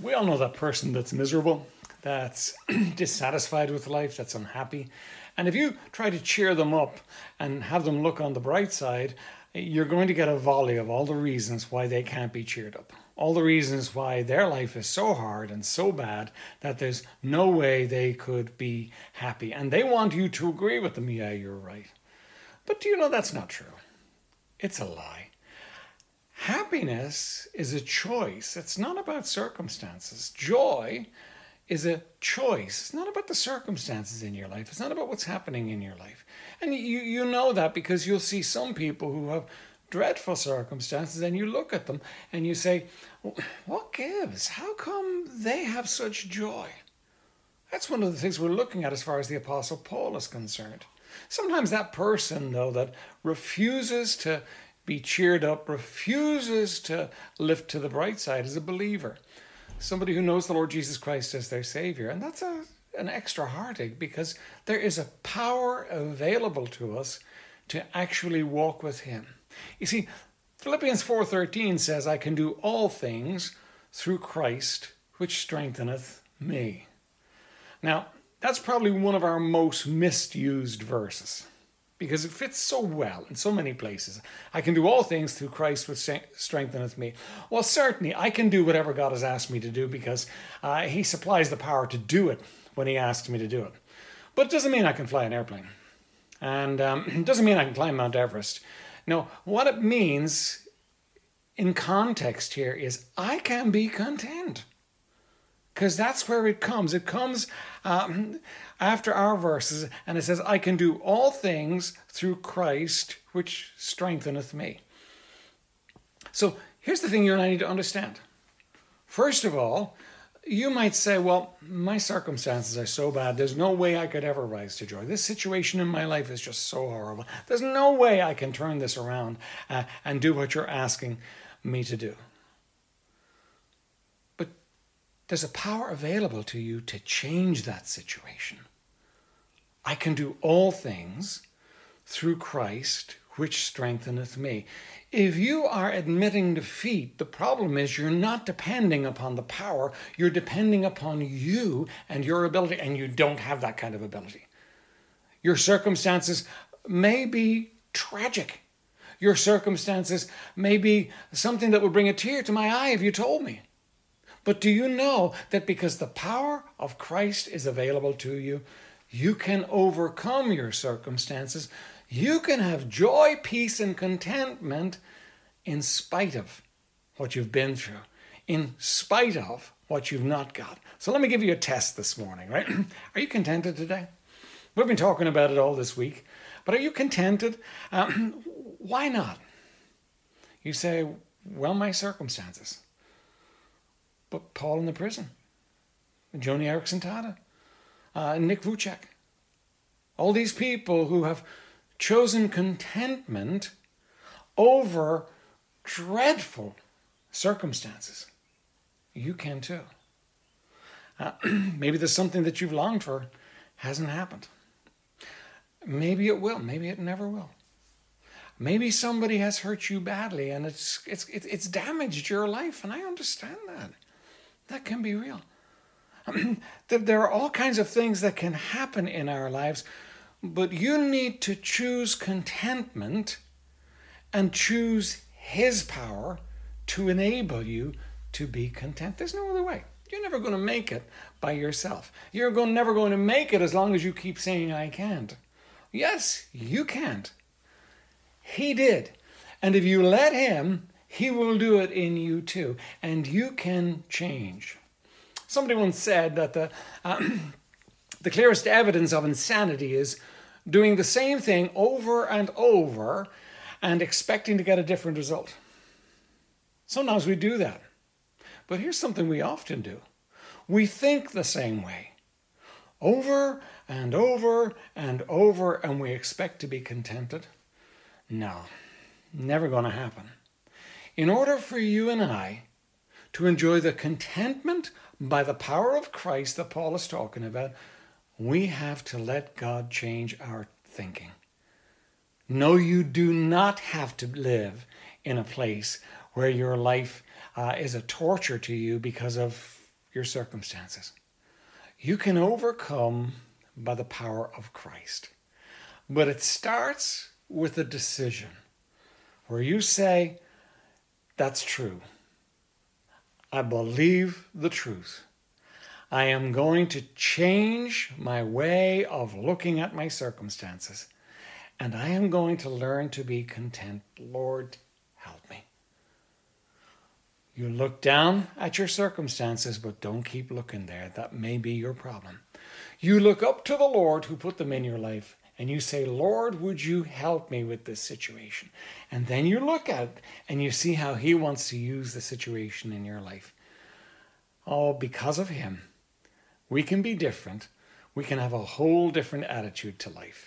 We all know that person that's miserable, that's dissatisfied with life, that's unhappy. And if you try to cheer them up and have them look on the bright side, you're going to get a volley of all the reasons why they can't be cheered up. All the reasons why their life is so hard and so bad that there's no way they could be happy. And they want you to agree with them. Yeah, you're right. But do you know that's not true? It's a lie. Happiness is a choice. It's not about circumstances. Joy is a choice. It's not about the circumstances in your life. It's not about what's happening in your life. And you know that because you'll see some people who have dreadful circumstances and you look at them and you say, what gives? How come they have such joy? That's one of the things we're looking at as far as the Apostle Paul is concerned. Sometimes that person, though, that refuses to be cheered up, refuses to lift to the bright side is a believer. Somebody who knows the Lord Jesus Christ as their Savior. And that's an extra heartache because there is a power available to us to actually walk with Him. You see, Philippians 4:13 says, I can do all things through Christ, which strengtheneth me. Now, that's probably one of our most misused verses because it fits so well in so many places. I can do all things through Christ which strengtheneth me. Well, certainly, I can do whatever God has asked me to do because He supplies the power to do it when He asks me to do it. But it doesn't mean I can fly an airplane. And it doesn't mean I can climb Mount Everest. No, what it means in context here is I can be content. Because that's where it comes. It comes after our verses, and it says, I can do all things through Christ, which strengtheneth me. So here's the thing you and I need to understand. First of all, you might say, well, my circumstances are so bad, there's no way I could ever rise to joy. This situation in my life is just so horrible. There's no way I can turn this around and do what you're asking me to do. There's a power available to you to change that situation. I can do all things through Christ, which strengtheneth me. If you are admitting defeat, the problem is you're not depending upon the power. You're depending upon you and your ability, and you don't have that kind of ability. Your circumstances may be tragic. Your circumstances may be something that would bring a tear to my eye if you told me. But do you know that because the power of Christ is available to you, you can overcome your circumstances. You can have joy, peace, and contentment in spite of what you've been through, in spite of what you've not got. So let me give you a test this morning, right? Are you contented today? We've been talking about it all this week, but are you contented? Why not? You say, well, my circumstances. But Paul in the prison, Joni Erickson Tada, Nick Vucek, all these people who have chosen contentment over dreadful circumstances. You can too. Maybe there's something that you've longed for hasn't happened. Maybe it will. Maybe it never will. Maybe somebody has hurt you badly and it's damaged your life, and I understand that. That can be real. There are all kinds of things that can happen in our lives, but you need to choose contentment and choose His power to enable you to be content. There's no other way. You're never going to make it by yourself. You're never going to make it as long as you keep saying, I can't. Yes, you can't. He did. And if you let Him, He will do it in you too, and you can change. Somebody once said that the clearest evidence of insanity is doing the same thing over and over and expecting to get a different result. Sometimes we do that. But here's something we often do. We think the same way, over and over and over, and we expect to be contented. No, never going to happen. In order for you and I to enjoy the contentment by the power of Christ that Paul is talking about, we have to let God change our thinking. No, you do not have to live in a place where your life is a torture to you because of your circumstances. You can overcome by the power of Christ. But it starts with a decision where you say, that's true. I believe the truth. I am going to change my way of looking at my circumstances. And I am going to learn to be content. Lord, help me. You look down at your circumstances, but don't keep looking there. That may be your problem. You look up to the Lord who put them in your life, and you say, Lord, would you help me with this situation? And then you look at it, and you see how he wants to use the situation in your life. Oh, because of him, we can be different. We can have a whole different attitude to life.